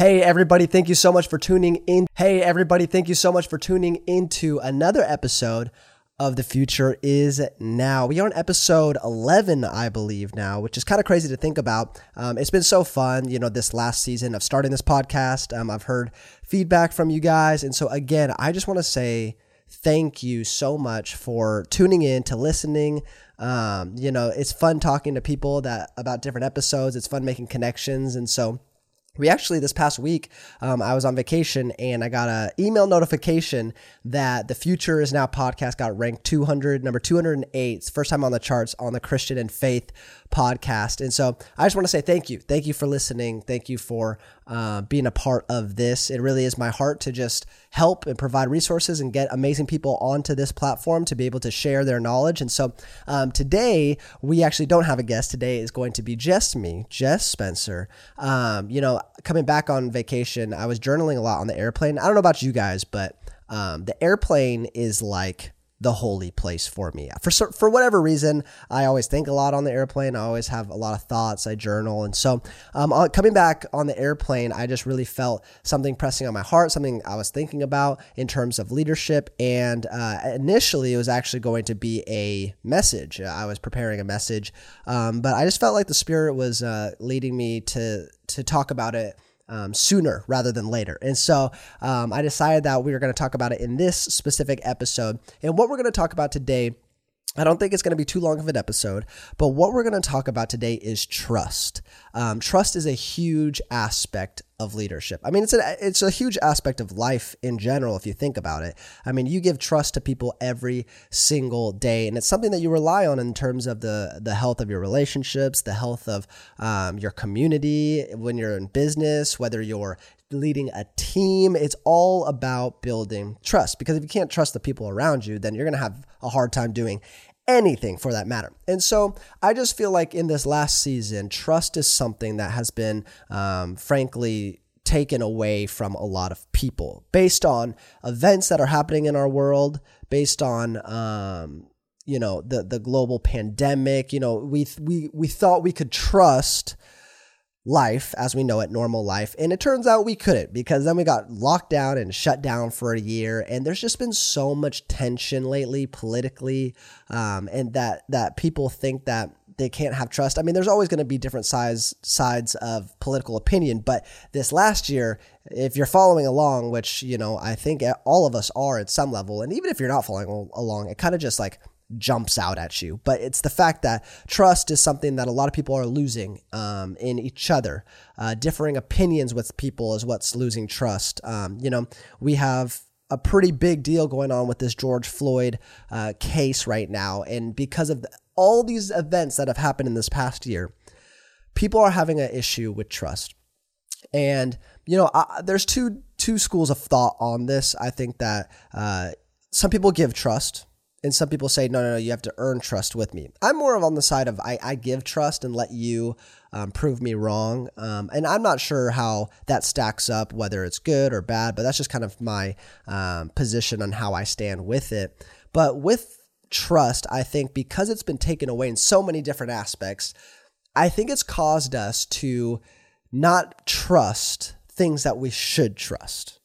Hey everybody, thank you so much for tuning in. Into another episode of The Future Is Now. We are on episode 11, I believe now, which is kind of crazy to think about. It's been so fun, this last season of starting this podcast. I've heard feedback from you guys. And so again, I just want to say thank you so much for tuning in, to listening. It's fun talking to people about different episodes. It's fun making connections. And so we actually, this past week, I was on vacation and I got an email notification that the Future Is Now podcast got ranked number 208, first time on the charts on the Christian and Faith podcast. And so I just want to say thank you. Thank you for listening. Thank you for being a part of this. It really is my heart to just help and provide resources and get amazing people onto this platform to be able to share their knowledge. And so today, we actually don't have a guest. Today is going to be just me, Jess Spencer. Coming back on vacation, I was journaling a lot on the airplane. I don't know about you guys, but the airplane is like the holy place for me. For whatever reason, I always think a lot on the airplane. I always have a lot of thoughts. I journal. And so coming back on the airplane, I just really felt something pressing on my heart, something I was thinking about in terms of leadership. And initially, it was actually going to be a message. I was preparing a message, but I just felt like the Spirit was leading me to talk about it sooner rather than later. And so I decided that we were going to talk about it in this specific episode. And what we're going to talk about today, I don't think it's going to be too long of an episode, but what we're going to talk about today is trust. Trust is a huge aspect of leadership. I mean, it's a huge aspect of life in general, if you think about it. I mean, you give trust to people every single day, and it's something that you rely on in terms of the health of your relationships, the health of your community, when you're in business, whether you're leading a team. It's all about building trust, because if you can't trust the people around you, then you're going to have a hard time doing anything for that matter. And so I just feel like in this last season, trust is something that has been, frankly, taken away from a lot of people based on events that are happening in our world, based on, the global pandemic. We thought we could trust life as we know it, normal life. And it turns out we couldn't, because then we got locked down and shut down for a year. And there's just been so much tension lately politically, and that people think that they can't have trust. I mean, there's always going to be different sides of political opinion. But this last year, if you're following along, which, I think all of us are at some level, and even if you're not following along, it kind of just like jumps out at you. But it's the fact that trust is something that a lot of people are losing in each other. Differing opinions with people is what's losing trust. We have a pretty big deal going on with this George Floyd case right now. And because of all these events that have happened in this past year, people are having an issue with trust. And, there's two schools of thought on this. I think that some people give trust, and some people say, no, you have to earn trust with me. I'm more of on the side of I give trust and let you prove me wrong. And I'm not sure how that stacks up, whether it's good or bad, but that's just kind of my position on how I stand with it. But with trust, I think because it's been taken away in so many different aspects, I think it's caused us to not trust things that we should trust.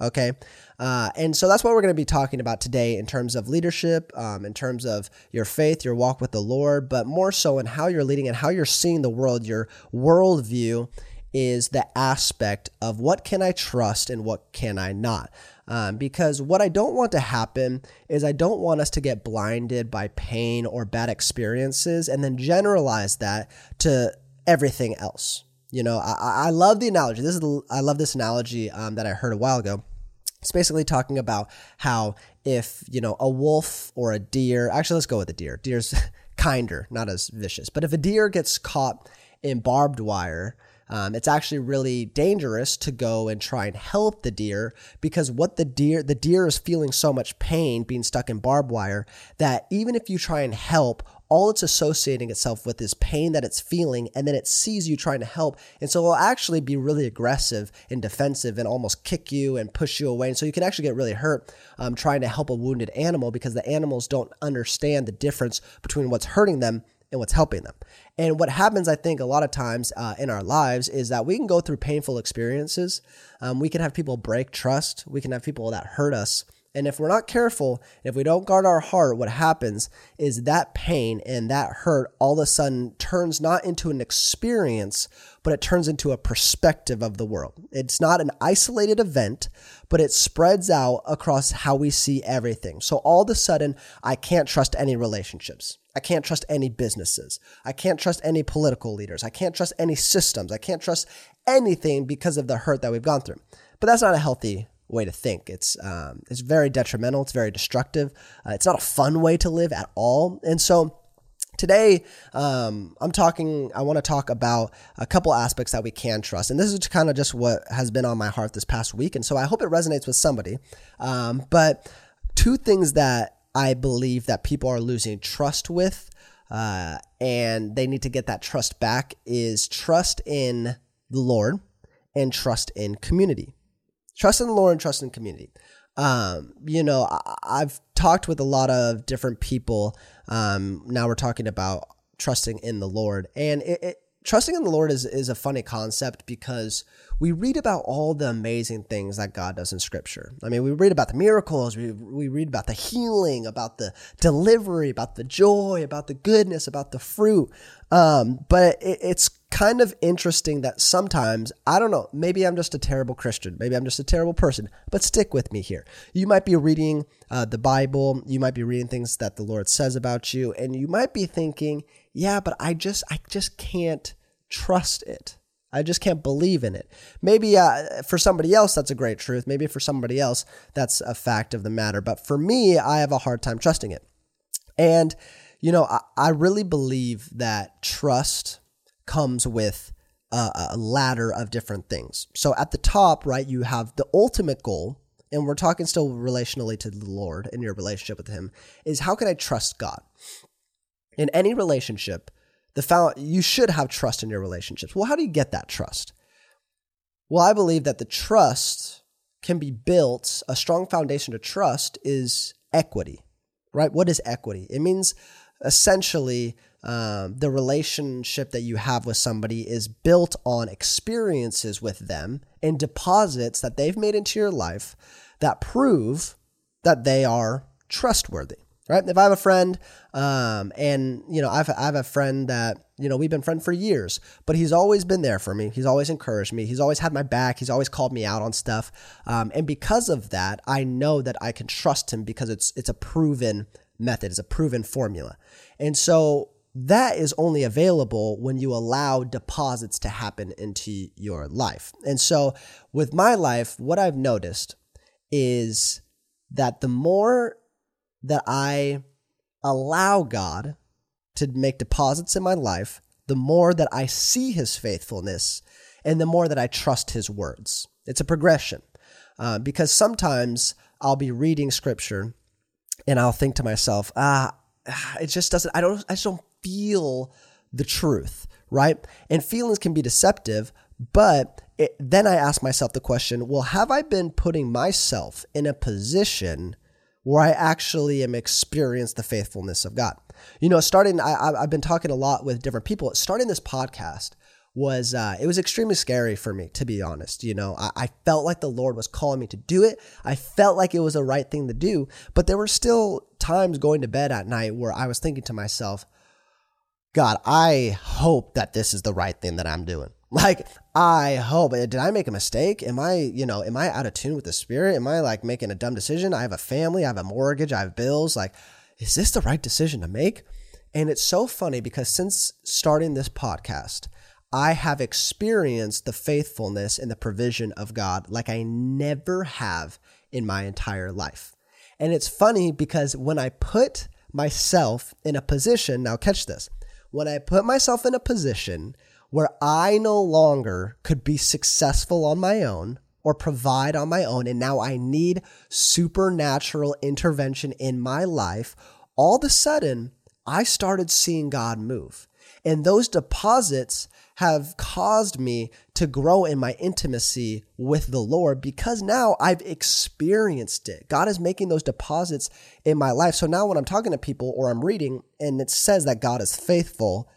Okay. And so that's what we're going to be talking about today in terms of leadership, in terms of your faith, your walk with the Lord, but more so in how you're leading and how you're seeing the world. Your worldview is the aspect of what can I trust and what can I not? Because what I don't want to happen is I don't want us to get blinded by pain or bad experiences and then generalize that to everything else. I love the analogy. I love this analogy that I heard a while ago. It's basically talking about how if, a wolf or a deer, actually, let's go with a deer. Deer's kinder, not as vicious. But if a deer gets caught in barbed wire, it's actually really dangerous to go and try and help the deer, because what the deer is feeling so much pain being stuck in barbed wire that even if you try and help, all it's associating itself with is pain that it's feeling, and then it sees you trying to help. And so it'll actually be really aggressive and defensive and almost kick you and push you away. And so you can actually get really hurt trying to help a wounded animal, because the animals don't understand the difference between what's hurting them and what's helping them. And what happens, I think, a lot of times in our lives is that we can go through painful experiences. We can have people break trust. We can have people that hurt us. And if we're not careful, if we don't guard our heart, what happens is that pain and that hurt all of a sudden turns not into an experience, but it turns into a perspective of the world. It's not an isolated event, but it spreads out across how we see everything. So all of a sudden, I can't trust any relationships. I can't trust any businesses. I can't trust any political leaders. I can't trust any systems. I can't trust anything because of the hurt that we've gone through. But that's not a healthy way to think. It's very detrimental. It's very destructive. It's not a fun way to live at all. And so today, I want to talk about a couple aspects that we can trust. And this is kind of just what has been on my heart this past week. And so I hope it resonates with somebody. But two things that I believe that people are losing trust with, and they need to get that trust back, is trust in the Lord and trust in community. Trust in the Lord and trust in community. I've talked with a lot of different people. Now we're talking about trusting in the Lord. And trusting in the Lord is a funny concept because we read about all the amazing things that God does in Scripture. I mean, we read about the miracles, we read about the healing, about the delivery, about the joy, about the goodness, about the fruit. But it's kind of interesting that sometimes, I don't know, maybe I'm just a terrible Christian, maybe I'm just a terrible person, but stick with me here. You might be reading the Bible, you might be reading things that the Lord says about you, and you might be thinking, yeah, but I just can't trust it. I just can't believe in it. Maybe for somebody else, that's a great truth. Maybe for somebody else, that's a fact of the matter. But for me, I have a hard time trusting it. And, I really believe that trust comes with a ladder of different things. So at the top, right, you have the ultimate goal, and we're talking still relationally to the Lord in your relationship with Him, is how can I trust God? In any relationship, you should have trust in your relationships. Well, how do you get that trust? Well, I believe that the trust can be built. A strong foundation to trust is equity, right? What is equity? It means essentially the relationship that you have with somebody is built on experiences with them and deposits that they've made into your life that prove that they are trustworthy. Right? If I have a friend, I have a friend that, we've been friends for years, but he's always been there for me. He's always encouraged me. He's always had my back. He's always called me out on stuff. And because of that, I know that I can trust him because it's a proven method. It's a proven formula. And so that is only available when you allow deposits to happen into your life. And so with my life, what I've noticed is that the more that I allow God to make deposits in my life, the more that I see His faithfulness and the more that I trust His words. It's a progression because sometimes I'll be reading Scripture and I'll think to myself, I just don't feel the truth, right? And feelings can be deceptive, but then I ask myself the question, well, have I been putting myself in a position where I actually am experiencing the faithfulness of God? I've been talking a lot with different people. Starting this podcast was extremely scary for me, to be honest. I felt like the Lord was calling me to do it. I felt like it was the right thing to do, but there were still times going to bed at night where I was thinking to myself, God, I hope that this is the right thing that I'm doing. Like, I hope, did I make a mistake? Am I out of tune with the Spirit? Am I like making a dumb decision? I have a family, I have a mortgage, I have bills. Like, is this the right decision to make? And it's so funny because since starting this podcast, I have experienced the faithfulness and the provision of God like I never have in my entire life. And it's funny because when I put myself in a position, now catch this, when I put myself in a position where I no longer could be successful on my own or provide on my own, and now I need supernatural intervention in my life, all of a sudden, I started seeing God move. And those deposits have caused me to grow in my intimacy with the Lord because now I've experienced it. God is making those deposits in my life. So now when I'm talking to people or I'm reading and it says that God is faithful,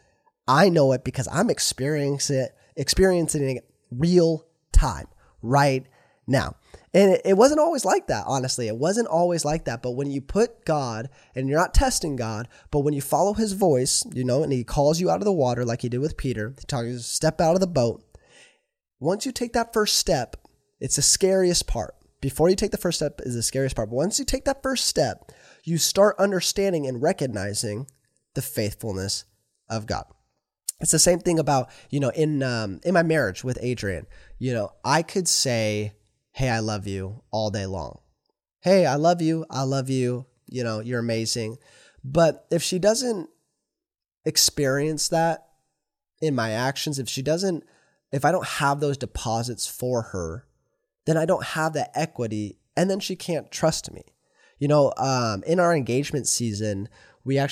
I know it because I'm experiencing it real time right now. And it wasn't always like that, honestly. It wasn't always like that. But when you put God, and you're not testing God, but when you follow his voice, you know, and he calls you out of the water like he did with Peter, he tells you to step out of the boat. Once you take that first step, it's the scariest part. Before you take the first step is the scariest part. But once you take that first step, you start understanding and recognizing the faithfulness of God. It's the same thing about, you know, in my marriage with Adrian, you know, I could say, hey, I love you all day long. Hey, I love you, you know, you're amazing. But if she doesn't experience that in my actions, if I don't have those deposits for her, then I don't have that equity and then she can't trust me. You know, in our engagement season, we had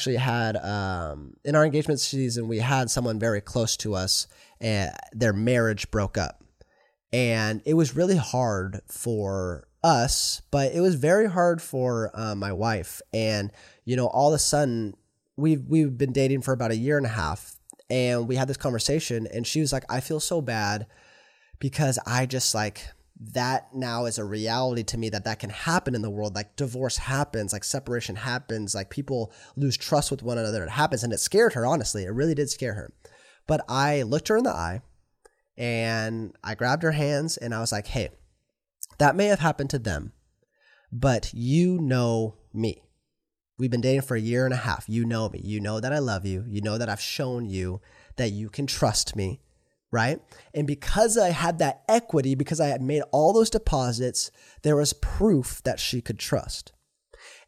someone very close to us and their marriage broke up. And it was really hard for us, but it was very hard for my wife. And, you know, all of a sudden, we've been dating for about a year and a half. And we had this conversation and she was like, I feel so bad because I just like, that now is a reality to me that can happen in the world. Like divorce happens, like separation happens, like people lose trust with one another. It happens and it scared her, honestly. It really did scare her. But I looked her in the eye. And I grabbed her hands and I was like, hey, that may have happened to them, but you know me. We've been dating for a year and a half. You know me. You know that I love you. You know that I've shown you that you can trust me, right? And because I had that equity, because I had made all those deposits, there was proof that she could trust.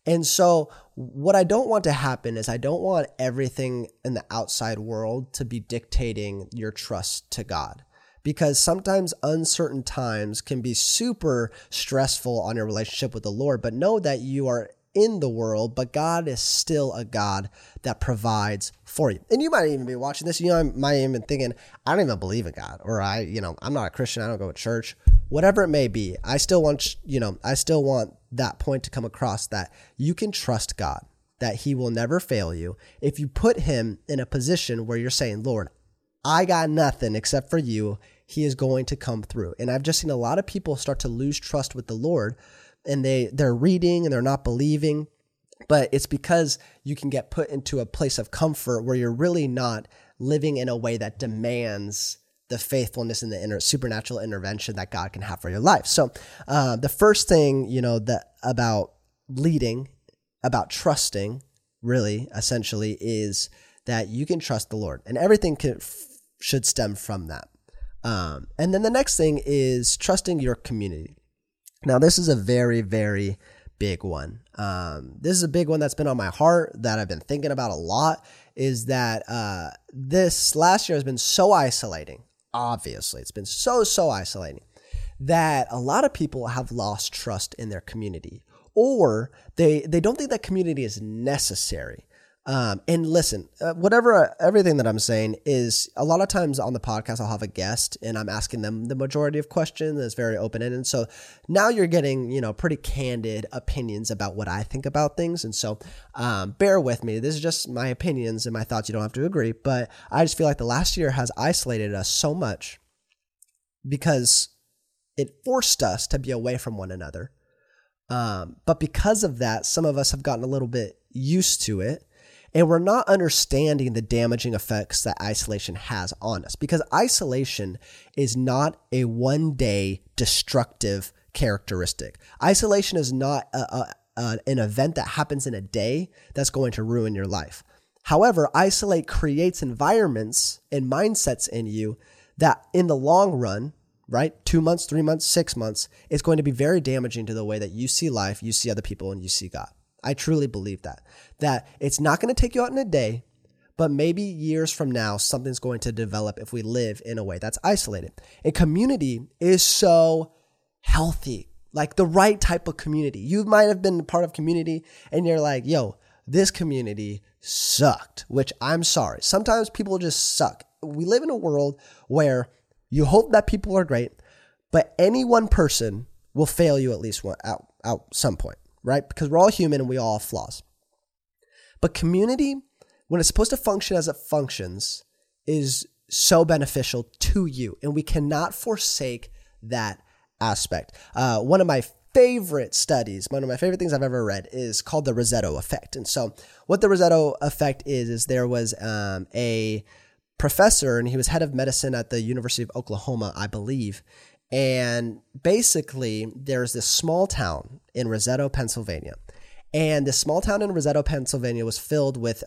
And so what I don't want to happen is I don't want everything in the outside world to be dictating your trust to God. Because sometimes uncertain times can be super stressful on your relationship with the Lord, but know that you are in the world, but God is still a God that provides for you. And you might even be watching this, you know, I might even be thinking, I don't even believe in God, or I'm not a Christian, I don't go to church, whatever it may be. I still want that point to come across that you can trust God, that he will never fail you. If you put him in a position where you're saying, Lord, I got nothing except for you, he is going to come through. And I've just seen a lot of people start to lose trust with the Lord and they're reading and they're not believing, but it's because you can get put into a place of comfort where you're really not living in a way that demands the faithfulness and the supernatural intervention that God can have for your life. So the first thing, you know, that about leading, about trusting really essentially is that you can trust the Lord and everything should stem from that. And then the next thing is trusting your community. Now, this is a very, very big one. This is a big one that's been on my heart that I've been thinking about a lot is that this last year has been so isolating. Obviously, it's been so isolating that a lot of people have lost trust in their community or they don't think that community is necessary. And listen, everything that I'm saying is a lot of times on the podcast, I'll have a guest and I'm asking them the majority of questions that's very open-ended. So now you're getting, you know, pretty candid opinions about what I think about things. And so, bear with me. This is just my opinions and my thoughts. You don't have to agree, but I just feel like the last year has isolated us so much because it forced us to be away from one another. But because of that, some of us have gotten a little bit used to it. And we're not understanding the damaging effects that isolation has on us because isolation is not a one-day destructive characteristic. Isolation is not an event that happens in a day that's going to ruin your life. However, isolate creates environments and mindsets in you that in the long run, right, 2 months, 3 months, 6 months, it's going to be very damaging to the way that you see life, you see other people, and you see God. I truly believe that it's not going to take you out in a day, but maybe years from now, something's going to develop if we live in a way that's isolated. And community is so healthy, like the right type of community. You might have been part of community and you're like, yo, this community sucked, which I'm sorry. Sometimes people just suck. We live in a world where you hope that people are great, but any one person will fail you at least one, at some point, right? Because we're all human and we all have flaws. But community, when it's supposed to function as it functions, is so beneficial to you. And we cannot forsake that aspect. One of my favorite studies, one of my favorite things I've ever read is called the Roseto effect. And so what the Roseto effect is there was a professor, and he was head of medicine at the University of Oklahoma, I believe. And basically there's this small town in Roseto, Pennsylvania. And this small town in Roseto, Pennsylvania was filled with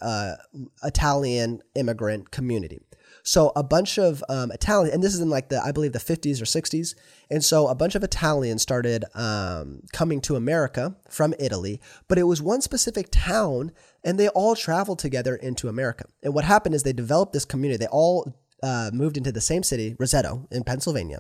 Italian immigrant community. So a bunch of Italian, and this is in like the, I believe the 50s or 60s. And so a bunch of Italians started coming to America from Italy, but it was one specific town and they all traveled together into America. And what happened is they developed this community. They all moved into the same city, Roseto in Pennsylvania.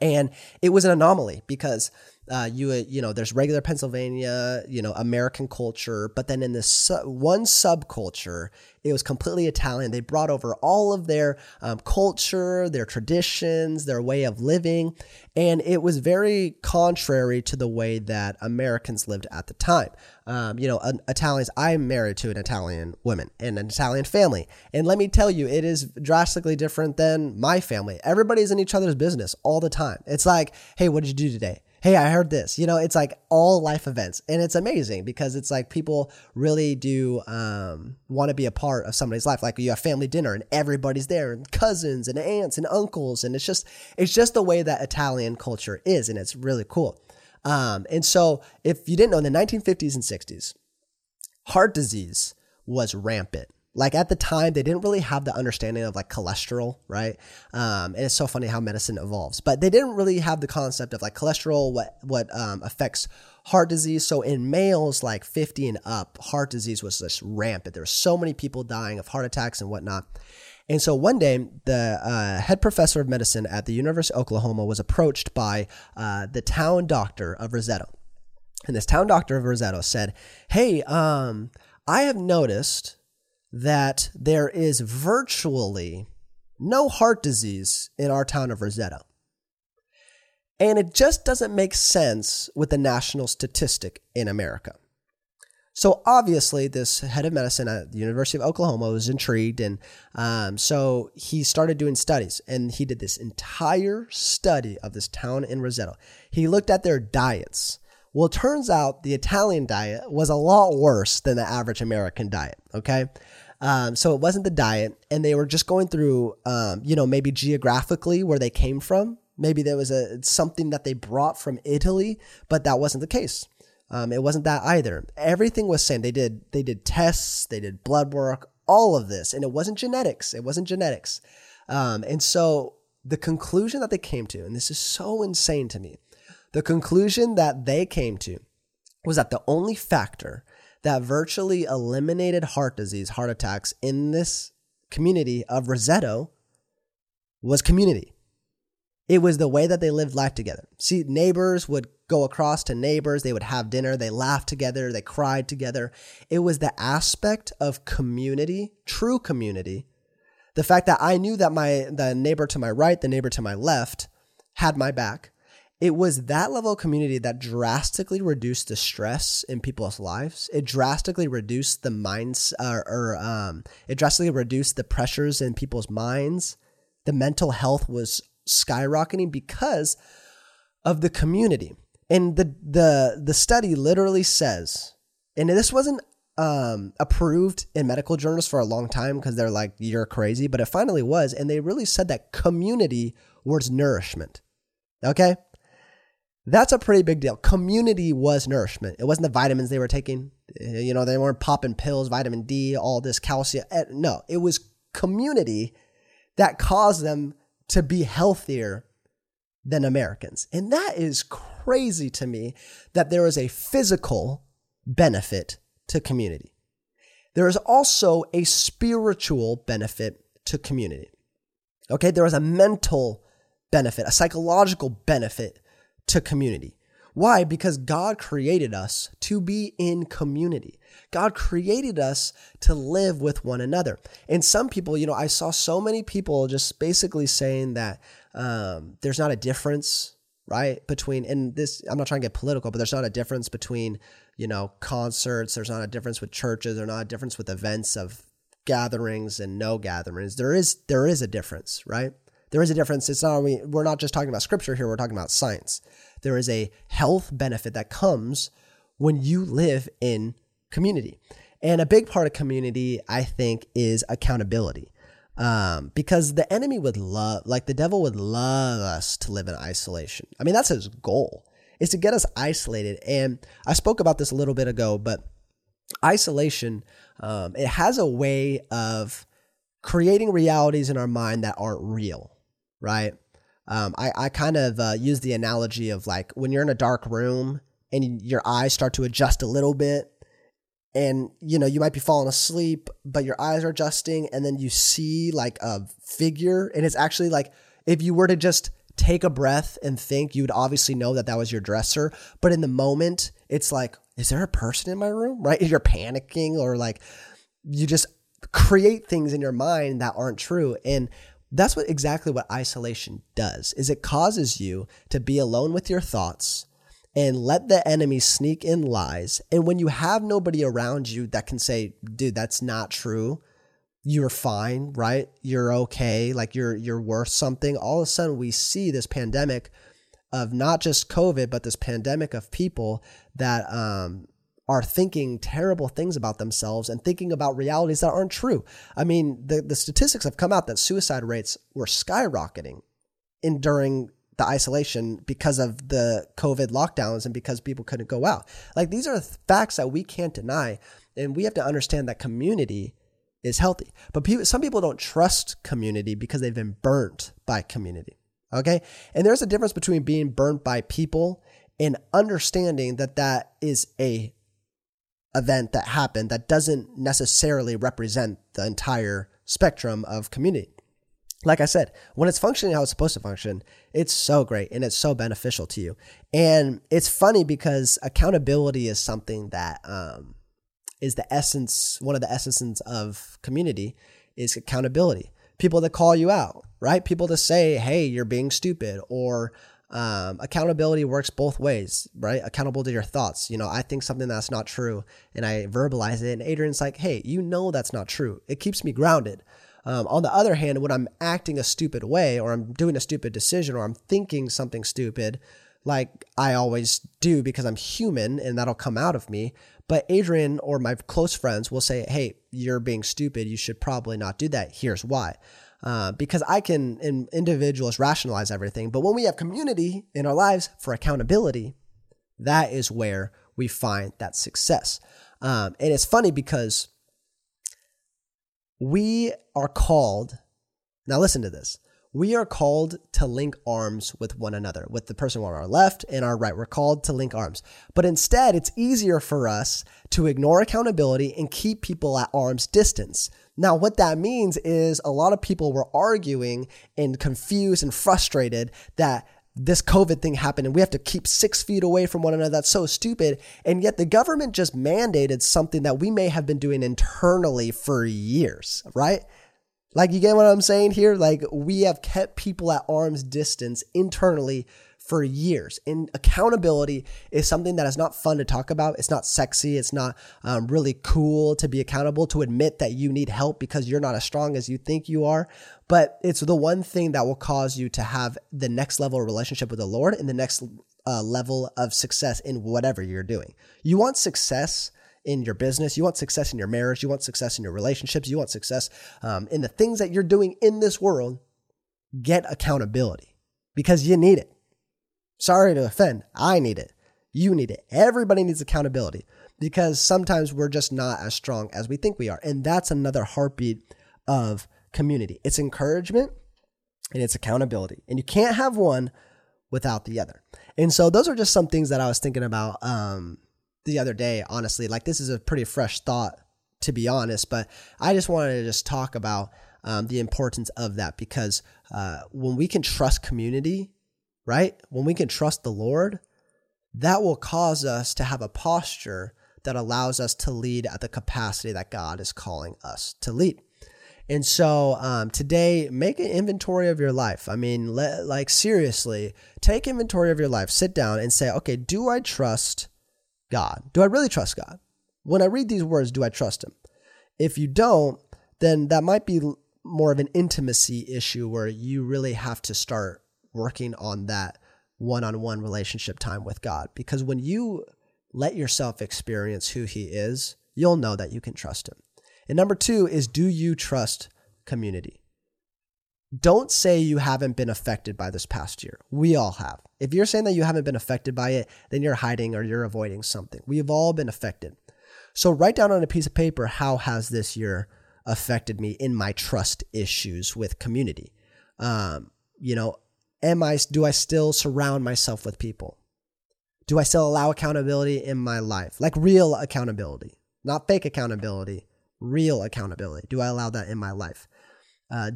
And it was an anomaly because there's regular Pennsylvania, American culture, but then in this one subculture, it was completely Italian. They brought over all of their culture, their traditions, their way of living, and it was very contrary to the way that Americans lived at the time. Italians, I'm married to an Italian woman and an Italian family, and let me tell you, it is drastically different than my family. Everybody's in each other's business all the time. It's like, hey, what did you do today? Hey, I heard this. It's like all life events. And it's amazing because it's like people really do want to be a part of somebody's life. Like you have family dinner and everybody's there and cousins and aunts and uncles. And it's just the way that Italian culture is. And it's really cool. And so if you didn't know, in the 1950s and 60s, heart disease was rampant. Like at the time, they didn't really have the understanding of like cholesterol, right? And it's so funny how medicine evolves, but they didn't really have the concept of like cholesterol, what affects heart disease. So in males like 50 and up, heart disease was just rampant. There were so many people dying of heart attacks and whatnot. And so one day, the head professor of medicine at the University of Oklahoma was approached by the town doctor of Roseto. And this town doctor of Roseto said, hey, I have noticed that there is virtually no heart disease in our town of Roseto. And it just doesn't make sense with the national statistic in America. So obviously this head of medicine at the University of Oklahoma was intrigued. And so he started doing studies, and he did this entire study of this town in Roseto. He looked at their diets. Well, it turns out the Italian diet was a lot worse than the average American diet. Okay. So it wasn't the diet, and they were just going through, maybe geographically where they came from. Maybe there was something that they brought from Italy, but that wasn't the case. It wasn't that either. Everything was same. They did tests, they did blood work, all of this, and it wasn't genetics. And so the conclusion that they came to, and this is so insane to me, the conclusion that they came to was that the only factor that virtually eliminated heart disease, heart attacks in this community of Roseto was community. It was the way that they lived life together. See, neighbors would go across to neighbors. They would have dinner. They laughed together. They cried together. It was the aspect of community, true community. The fact that I knew that the neighbor to my right, the neighbor to my left had my back. It was that level of community that drastically reduced the stress in people's lives. It drastically reduced the minds, it drastically reduced the pressures in people's minds. The mental health was skyrocketing because of the community. And the study literally says, and this wasn't approved in medical journals for a long time because they're like, you're crazy, but it finally was, and they really said that community was nourishment. Okay. That's a pretty big deal. Community was nourishment. It wasn't the vitamins they were taking. They weren't popping pills, vitamin D, all this calcium. No, it was community that caused them to be healthier than Americans. And that is crazy to me that there is a physical benefit to community. There is also a spiritual benefit to community. Okay, there is a mental benefit, a psychological benefit to community. Why? Because God created us to be in community. God created us to live with one another. And some people, you know, I saw so many people just basically saying that there's not a difference, right? Between, and this, I'm not trying to get political, but there's not a difference between, you know, concerts. There's not a difference with churches. There's not a difference with events of gatherings and no gatherings. There is a difference, right? There is a difference. It's not only, we're not just talking about scripture here. We're talking about science. There is a health benefit that comes when you live in community. And a big part of community, I think, is accountability. Because the enemy would love, like the devil would love us to live in isolation. I mean, that's his goal, is to get us isolated. And I spoke about this a little bit ago, but isolation, it has a way of creating realities in our mind that aren't real, right? I kind of use the analogy of like when you're in a dark room and your eyes start to adjust a little bit. And, you know, you might be falling asleep, but your eyes are adjusting, and then you see like a figure, and it's actually like, if you were to just take a breath and think, you would obviously know that that was your dresser. But in the moment, it's like, is there a person in my room, right? You're panicking, or like you just create things in your mind that aren't true. And that's what exactly what isolation does, is it causes you to be alone with your thoughts and let the enemy sneak in lies. And when you have nobody around you that can say, dude, that's not true, you're fine, right? You're okay, like you're worth something. All of a sudden we see this pandemic of not just COVID, but this pandemic of people that are thinking terrible things about themselves and thinking about realities that aren't true. I mean, the statistics have come out that suicide rates were skyrocketing during the isolation because of the COVID lockdowns and because people couldn't go out. Like, these are facts that we can't deny, and we have to understand that community is healthy. But some people don't trust community because they've been burnt by community, okay? And there's a difference between being burnt by people and understanding that that is a event that happened that doesn't necessarily represent the entire spectrum of community. Like I said, when it's functioning how it's supposed to function, it's so great and it's so beneficial to you. And it's funny because accountability is something that is the essence, one of the essences of community is accountability. People that call you out, right? People that say, hey, you're being stupid, or accountability works both ways, right? Accountable to your thoughts. You know, I think something that's not true and I verbalize it, and Adrian's like, hey, you know, that's not true. It keeps me grounded. On the other hand, when I'm acting a stupid way, or I'm doing a stupid decision, or I'm thinking something stupid, like I always do because I'm human and that'll come out of me. But Adrian or my close friends will say, hey, you're being stupid. You should probably not do that. Here's why. Because I can, in individuals, rationalize everything. But when we have community in our lives for accountability, that is where we find that success. And it's funny because we are called, now listen to this, we are called to link arms with one another, with the person on our left and our right. We're called to link arms. But instead, it's easier for us to ignore accountability and keep people at arm's distance. Now, what that means is a lot of people were arguing and confused and frustrated that this COVID thing happened and we have to keep 6 feet away from one another. That's so stupid. And yet the government just mandated something that we may have been doing internally for years, right? Like, you get what I'm saying here? Like, we have kept people at arm's distance internally for years. And accountability is something that is not fun to talk about. It's not sexy. It's not really cool to be accountable, to admit that you need help because you're not as strong as you think you are. But it's the one thing that will cause you to have the next level of relationship with the Lord and the next level of success in whatever you're doing. You want success in your business. You want success in your marriage. You want success in your relationships. You want success in the things that you're doing in this world. Get accountability because you need it. Sorry to offend. I need it. You need it. Everybody needs accountability because sometimes we're just not as strong as we think we are. And that's another heartbeat of community. It's encouragement and it's accountability. And you can't have one without the other. And so those are just some things that I was thinking about the other day, honestly. Like, this is a pretty fresh thought, to be honest, but I just wanted to just talk about the importance of that because when we can trust community, right? When we can trust the Lord, that will cause us to have a posture that allows us to lead at the capacity that God is calling us to lead. And so today, make an inventory of your life. I mean, seriously, take inventory of your life. Sit down and say, okay, do I trust God? Do I really trust God? When I read these words, do I trust him? If you don't, then that might be more of an intimacy issue where you really have to start working on that one-on-one relationship time with God. Because when you let yourself experience who he is, you'll know that you can trust him. And number two is, do you trust community? Don't say you haven't been affected by this past year. We all have. If you're saying that you haven't been affected by it, then you're hiding or you're avoiding something. We've all been affected. So write down on a piece of paper, how has this year affected me in my trust issues with community? Do I still surround myself with people? Do I still allow accountability in my life? Like real accountability, not fake accountability. Real accountability. Do I allow that in my life?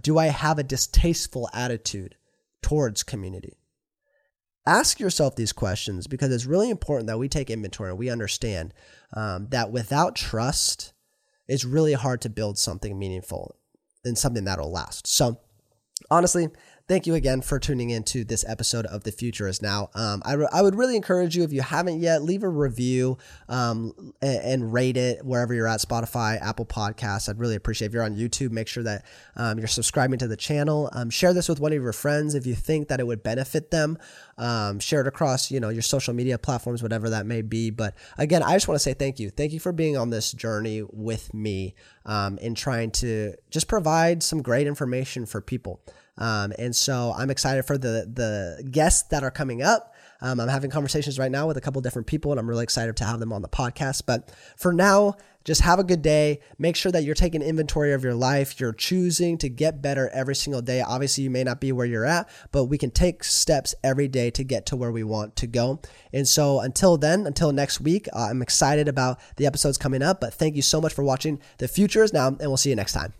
Do I have a distasteful attitude towards community? Ask yourself these questions, because it's really important that we take inventory and we understand that without trust, it's really hard to build something meaningful and something that'll last. So honestly, thank you again for tuning into this episode of The Future Is Now. I would really encourage you, if you haven't yet, leave a review and rate it wherever you're at, Spotify, Apple Podcasts. I'd really appreciate it. If you're on YouTube, make sure that you're subscribing to the channel. Share this with one of your friends if you think that it would benefit them. Share it across your social media platforms, whatever that may be. But again, I just want to say thank you. Thank you for being on this journey with me in trying to just provide some great information for people. And so I'm excited for the guests that are coming up. I'm having conversations right now with a couple different people, and I'm really excited to have them on the podcast. But for now, just have a good day. Make sure that you're taking inventory of your life. You're choosing to get better every single day. Obviously, you may not be where you're at, but we can take steps every day to get to where we want to go. And so until next week, I'm excited about the episodes coming up. But thank you so much for watching. The Future Is Now, and we'll see you next time.